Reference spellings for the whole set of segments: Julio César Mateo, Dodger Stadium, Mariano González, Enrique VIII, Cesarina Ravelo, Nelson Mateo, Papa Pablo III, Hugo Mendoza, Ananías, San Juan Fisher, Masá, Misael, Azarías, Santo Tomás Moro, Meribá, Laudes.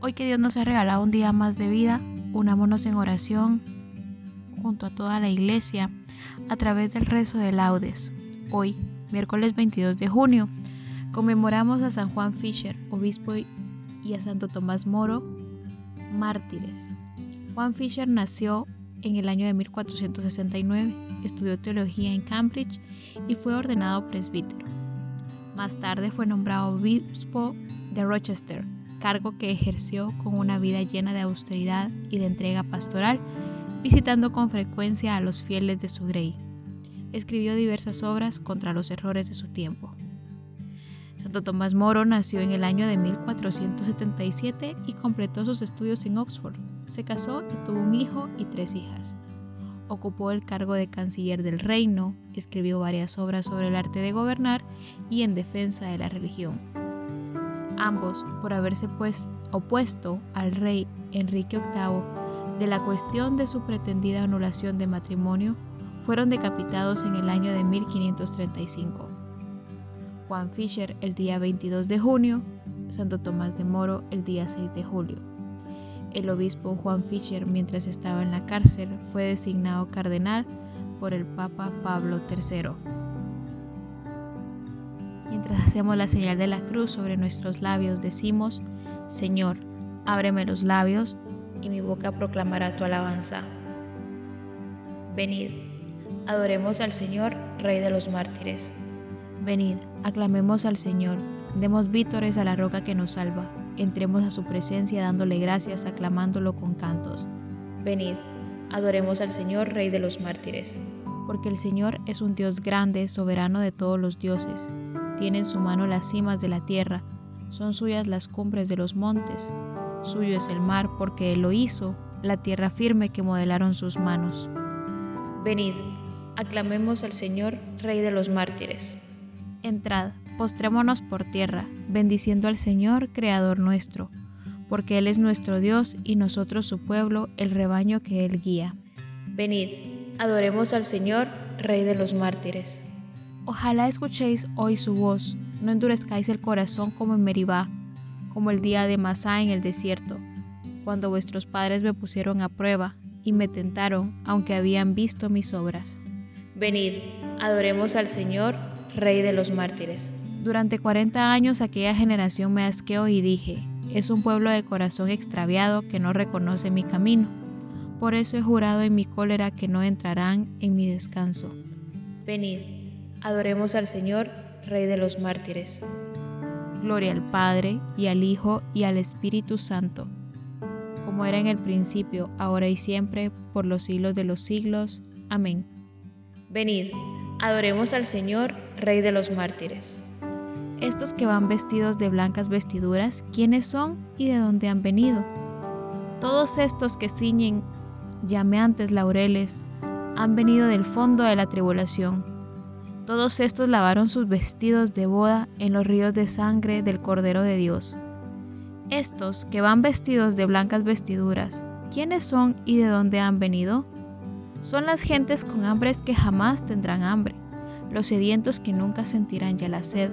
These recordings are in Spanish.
Hoy que Dios nos ha regalado un día más de vida, unámonos en oración junto a toda la iglesia a través del rezo de Laudes. Hoy, miércoles 22 de junio, conmemoramos a San Juan Fisher, obispo, y a Santo Tomás Moro, mártires. Juan Fisher nació en el año de 1469, estudió teología en Cambridge y fue ordenado presbítero. Más tarde fue nombrado obispo de Rochester, cargo que ejerció con una vida llena de austeridad y de entrega pastoral, visitando con frecuencia a los fieles de su grey. Escribió diversas obras contra los errores de su tiempo. Santo Tomás Moro nació en el año de 1477 y completó sus estudios en Oxford. Se casó y tuvo un hijo y 3 hijas. Ocupó el cargo de canciller del reino, escribió varias obras sobre el arte de gobernar y en defensa de la religión. Ambos, por haberse opuesto al rey Enrique VIII de la cuestión de su pretendida anulación de matrimonio, fueron decapitados en el año de 1535. Juan Fisher el día 22 de junio, Santo Tomás de Moro el día 6 de julio. El obispo Juan Fisher, mientras estaba en la cárcel, fue designado cardenal por el Papa Pablo III. Mientras hacemos la señal de la cruz sobre nuestros labios, decimos: Señor, ábreme los labios y mi boca proclamará tu alabanza. Venid, adoremos al Señor, Rey de los mártires. Venid, aclamemos al Señor, demos vítores a la roca que nos salva. Entremos a su presencia dándole gracias, aclamándolo con cantos. Venid, adoremos al Señor, Rey de los mártires. Porque el Señor es un Dios grande, soberano de todos los dioses. Tiene en su mano las cimas de la tierra, son suyas las cumbres de los montes. Suyo es el mar, porque Él lo hizo, la tierra firme que modelaron sus manos. Venid, aclamemos al Señor, Rey de los mártires. Entrad, postrémonos por tierra, bendiciendo al Señor, Creador nuestro, porque Él es nuestro Dios y nosotros su pueblo, el rebaño que Él guía. Venid, adoremos al Señor, Rey de los mártires. Ojalá escuchéis hoy su voz, no endurezcáis el corazón como en Meribá, como el día de Masá en el desierto, cuando vuestros padres me pusieron a prueba y me tentaron, aunque habían visto mis obras. Venid, adoremos al Señor, Rey de los mártires. Durante 40 años aquella generación me asqueó y dije: es un pueblo de corazón extraviado que no reconoce mi camino. Por eso he jurado en mi cólera que no entrarán en mi descanso. Venid, adoremos al Señor, Rey de los mártires. Gloria al Padre, y al Hijo, y al Espíritu Santo, como era en el principio, ahora y siempre, por los siglos de los siglos. Amén. Venid, adoremos al Señor, Rey de los mártires. Estos que van vestidos de blancas vestiduras, ¿quiénes son y de dónde han venido? Todos estos que ciñen llameantes laureles han venido del fondo de la tribulación. Todos estos lavaron sus vestidos de boda en los ríos de sangre del Cordero de Dios. Estos que van vestidos de blancas vestiduras, ¿quiénes son y de dónde han venido? Son las gentes con hambres que jamás tendrán hambre, los sedientos que nunca sentirán ya la sed.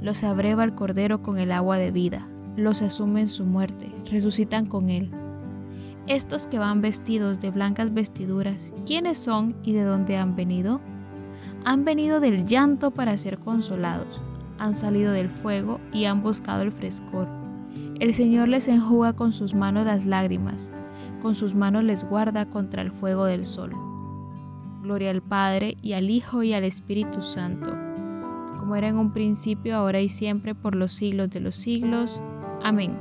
Los abreva el Cordero con el agua de vida, los asume en su muerte, resucitan con él. Estos que van vestidos de blancas vestiduras, ¿quiénes son y de dónde han venido? Han venido del llanto para ser consolados, han salido del fuego y han buscado el frescor. El Señor les enjuga con sus manos las lágrimas, con sus manos les guarda contra el fuego del sol. Gloria al Padre, y al Hijo, y al Espíritu Santo, como era en un principio, ahora y siempre, por los siglos de los siglos. Amén.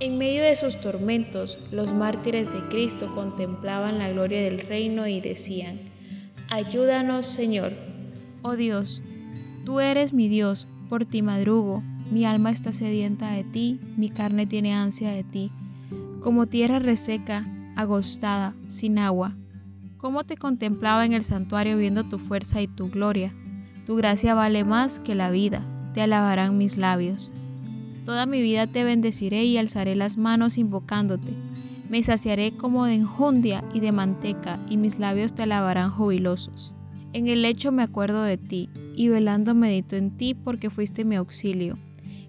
En medio de sus tormentos, los mártires de Cristo contemplaban la gloria del reino y decían: ayúdanos, Señor. Oh Dios, tú eres mi Dios, por ti madrugo. Mi alma está sedienta de ti, mi carne tiene ansia de ti, como tierra reseca, agostada, sin agua. Cómo te contemplaba en el santuario viendo tu fuerza y tu gloria. Tu gracia vale más que la vida, te alabarán mis labios. Toda mi vida te bendeciré y alzaré las manos invocándote. Me saciaré como de enjundia y de manteca, y mis labios te alabarán jubilosos. En el lecho me acuerdo de ti, y velando medito en ti, porque fuiste mi auxilio.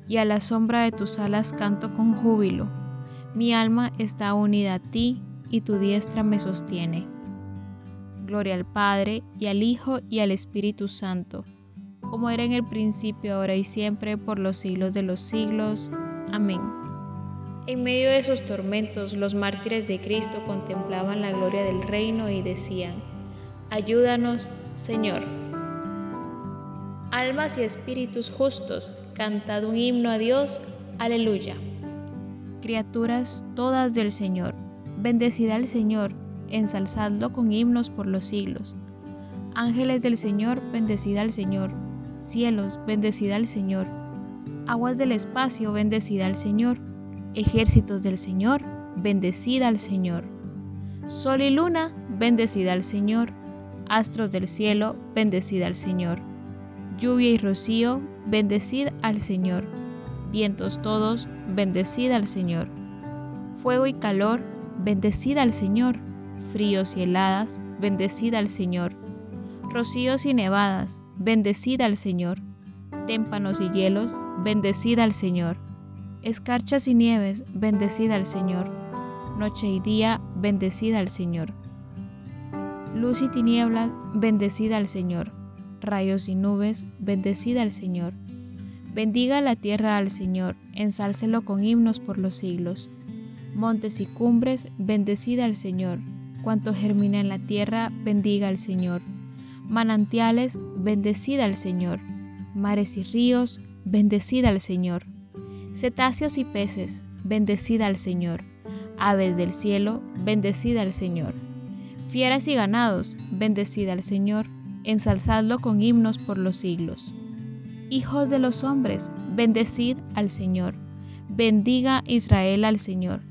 Y a la sombra de tus alas canto con júbilo. Mi alma está unida a ti, y tu diestra me sostiene. Gloria al Padre, y al Hijo, y al Espíritu Santo, como era en el principio, ahora y siempre, por los siglos de los siglos. Amén. En medio de sus tormentos, los mártires de Cristo contemplaban la gloria del reino y decían: ayúdanos, Señor. Almas y espíritus justos, cantad un himno a Dios. Aleluya. Criaturas todas del Señor, bendecid al Señor, ensalzadlo con himnos por los siglos. Ángeles del Señor, bendecid al Señor. Cielos, bendecid al Señor. Aguas del espacio, bendecid al Señor. Ejércitos del Señor, bendecid al Señor. Sol y luna, bendecid al Señor. Astros del cielo, bendecid al Señor. Lluvia y rocío, bendecid al Señor. Vientos todos, bendecid al Señor. Fuego y calor, bendecid al Señor. Fríos y heladas, bendecid al Señor. Rocíos y nevadas, bendecid al Señor. Témpanos y hielos, bendecid al Señor. Escarchas y nieves, bendecid al Señor. Noche y día, bendecid al Señor. Luz y tinieblas, bendecid al Señor. Rayos y nubes, bendecid al Señor. Bendiga la tierra al Señor, ensálcelo con himnos por los siglos. Montes y cumbres, bendecid al Señor. Cuanto germina en la tierra, bendiga al Señor. Manantiales, bendecid al Señor. Mares y ríos, bendecid al Señor. Cetáceos y peces, bendecid al Señor. Aves del cielo, bendecid al Señor. Fieras y ganados, bendecid al Señor. Ensalzadlo con himnos por los siglos. Hijos de los hombres, bendecid al Señor. Bendiga Israel al Señor.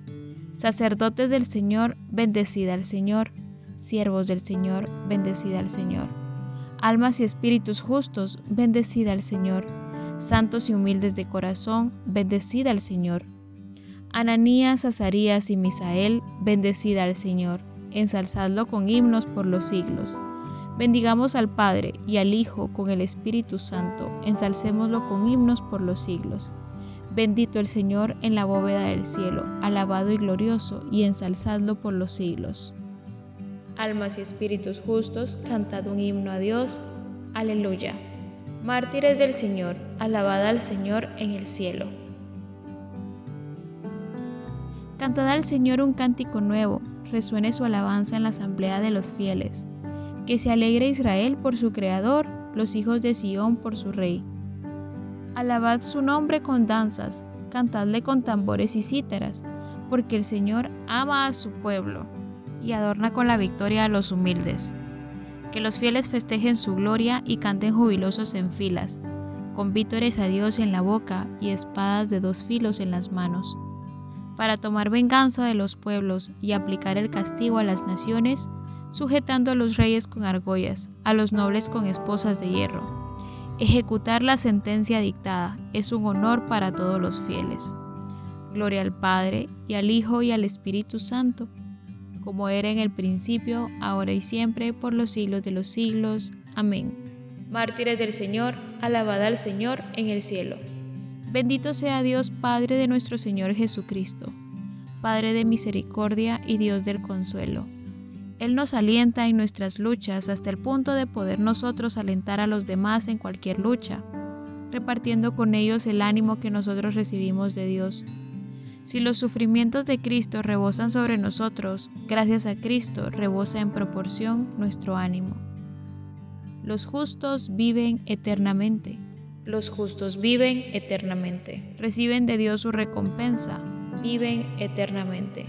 Sacerdotes del Señor, bendecid al Señor. Siervos del Señor, bendecid al Señor. Almas y espíritus justos, bendecid al Señor. Santos y humildes de corazón, bendecid al Señor. Ananías, Azarías y Misael, bendecid al Señor. Ensalzadlo con himnos por los siglos. Bendigamos al Padre y al Hijo con el Espíritu Santo. Ensalcémoslo con himnos por los siglos. Bendito el Señor en la bóveda del cielo, alabado y glorioso, y ensalzadlo por los siglos. Almas y espíritus justos, cantad un himno a Dios. Aleluya. Mártires del Señor, alabad al Señor en el cielo. Cantad al Señor un cántico nuevo, resuene su alabanza en la asamblea de los fieles. Que se alegre Israel por su Creador, los hijos de Sión por su Rey. Alabad su nombre con danzas, cantadle con tambores y cítaras, porque el Señor ama a su pueblo y adorna con la victoria a los humildes. Que los fieles festejen su gloria y canten jubilosos en filas, con vítores a Dios en la boca y espadas de dos filos en las manos, para tomar venganza de los pueblos y aplicar el castigo a las naciones, sujetando a los reyes con argollas, a los nobles con esposas de hierro. ejecutar la sentencia dictada es un honor para todos los fieles. Gloria al Padre, y al Hijo, y al Espíritu Santo, como era en el principio, ahora y siempre, por los siglos de los siglos. Amén. Mártires del Señor, alabad al Señor en el cielo. Bendito sea Dios, Padre de nuestro Señor Jesucristo, Padre de misericordia y Dios del consuelo. Él nos alienta en nuestras luchas hasta el punto de poder nosotros alentar a los demás en cualquier lucha, repartiendo con ellos el ánimo que nosotros recibimos de Dios. Si los sufrimientos de Cristo rebosan sobre nosotros, gracias a Cristo rebosa en proporción nuestro ánimo. Los justos viven eternamente. Los justos viven eternamente. Reciben de Dios su recompensa. Viven eternamente.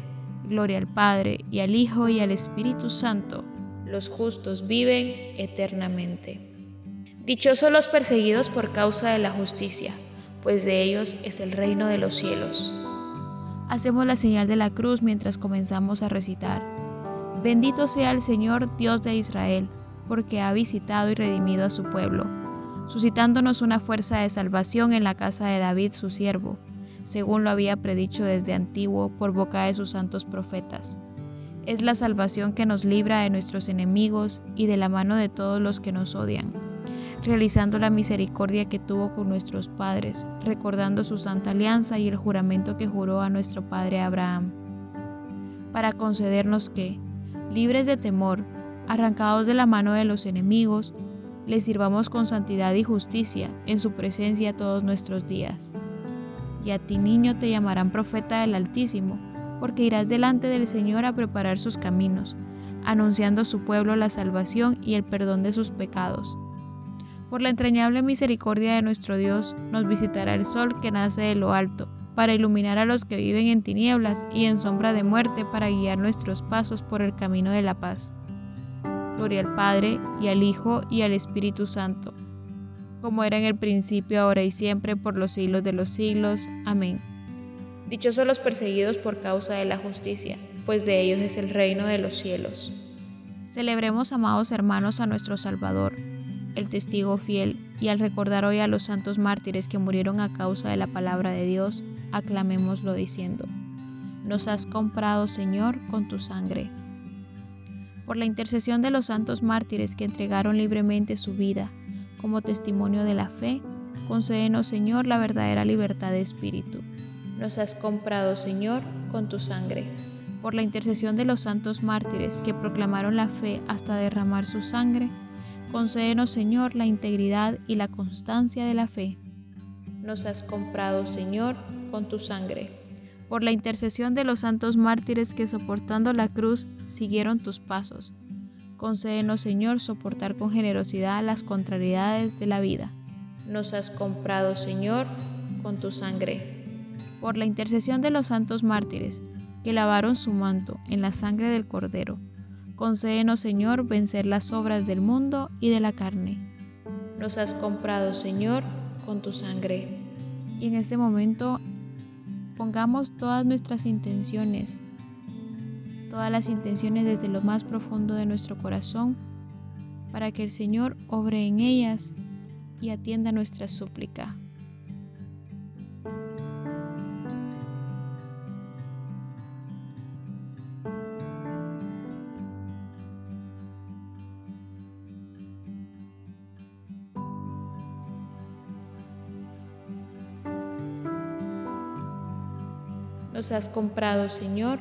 Gloria al Padre, y al Hijo, y al Espíritu Santo. Los justos viven eternamente. Dichosos los perseguidos por causa de la justicia, pues de ellos es el reino de los cielos. Hacemos la señal de la cruz mientras comenzamos a recitar. Bendito sea el Señor, Dios de Israel, porque ha visitado y redimido a su pueblo, suscitándonos una fuerza de salvación en la casa de David, su siervo, según lo había predicho desde antiguo por boca de sus santos profetas. Es la salvación que nos libra de nuestros enemigos y de la mano de todos los que nos odian, realizando la misericordia que tuvo con nuestros padres, recordando su santa alianza y el juramento que juró a nuestro padre Abraham, para concedernos que, libres de temor, arrancados de la mano de los enemigos, le sirvamos con santidad y justicia en su presencia todos nuestros días. Y a ti, niño, te llamarán profeta del Altísimo, porque irás delante del Señor a preparar sus caminos, anunciando a su pueblo la salvación y el perdón de sus pecados. Por la entrañable misericordia de nuestro Dios, nos visitará el sol que nace de lo alto, para iluminar a los que viven en tinieblas y en sombra de muerte, para guiar nuestros pasos por el camino de la paz. Gloria al Padre, y al Hijo, y al Espíritu Santo, como era en el principio, ahora y siempre, por los siglos de los siglos. Amén. Dichosos los perseguidos por causa de la justicia, pues de ellos es el reino de los cielos. Celebremos, amados hermanos, a nuestro Salvador, el testigo fiel, y al recordar hoy a los santos mártires que murieron a causa de la palabra de Dios, aclamémoslo diciendo: Nos has comprado, Señor, con tu sangre. Por la intercesión de los santos mártires que entregaron libremente su vida como testimonio de la fe, concédenos, Señor, la verdadera libertad de espíritu. Nos has comprado, Señor, con tu sangre. Por la intercesión de los santos mártires que proclamaron la fe hasta derramar su sangre, concédenos, Señor, la integridad y la constancia de la fe. Nos has comprado, Señor, con tu sangre. Por la intercesión de los santos mártires que soportando la cruz siguieron tus pasos, concédenos, Señor, soportar con generosidad las contrariedades de la vida. Nos has comprado, Señor, con tu sangre. Por la intercesión de los santos mártires que lavaron su manto en la sangre del Cordero, concédenos, Señor, vencer las obras del mundo y de la carne. Nos has comprado, Señor, con tu sangre. Y en este momento pongamos todas nuestras intenciones, desde lo más profundo de nuestro corazón, para que el Señor obre en ellas y atienda nuestra súplica. Nos has comprado, Señor,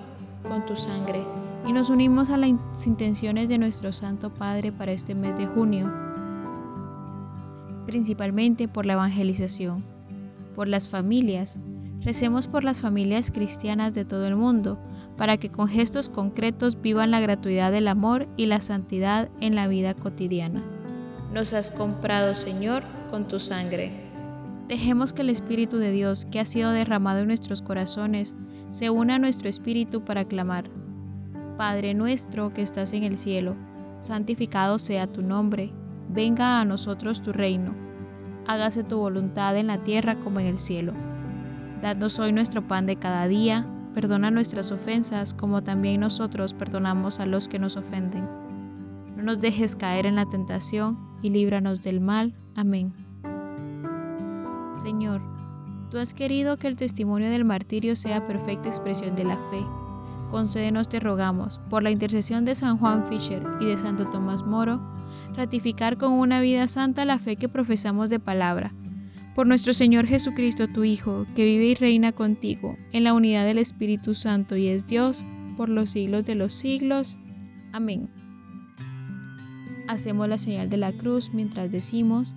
con tu sangre, y nos unimos a las intenciones de nuestro Santo Padre para este mes de junio, principalmente por la evangelización, por las familias. Recemos por las familias cristianas de todo el mundo, para que con gestos concretos vivan la gratuidad del amor y la santidad en la vida cotidiana. Nos has comprado, Señor, con tu sangre. Dejemos que el Espíritu de Dios, que ha sido derramado en nuestros corazones, se una a nuestro espíritu para clamar: Padre nuestro que estás en el cielo, santificado sea tu nombre, venga a nosotros tu reino, hágase tu voluntad en la tierra como en el cielo. Dadnos hoy nuestro pan de cada día, perdona nuestras ofensas como también nosotros perdonamos a los que nos ofenden. No nos dejes caer en la tentación y líbranos del mal. Amén. Señor, Tú has querido que el testimonio del martirio sea perfecta expresión de la fe. Concédenos, te rogamos, por la intercesión de San Juan Fisher y de Santo Tomás Moro, ratificar con una vida santa la fe que profesamos de palabra. Por nuestro Señor Jesucristo, tu Hijo, que vive y reina contigo, en la unidad del Espíritu Santo y es Dios, por los siglos de los siglos. Amén. Hacemos la señal de la cruz mientras decimos: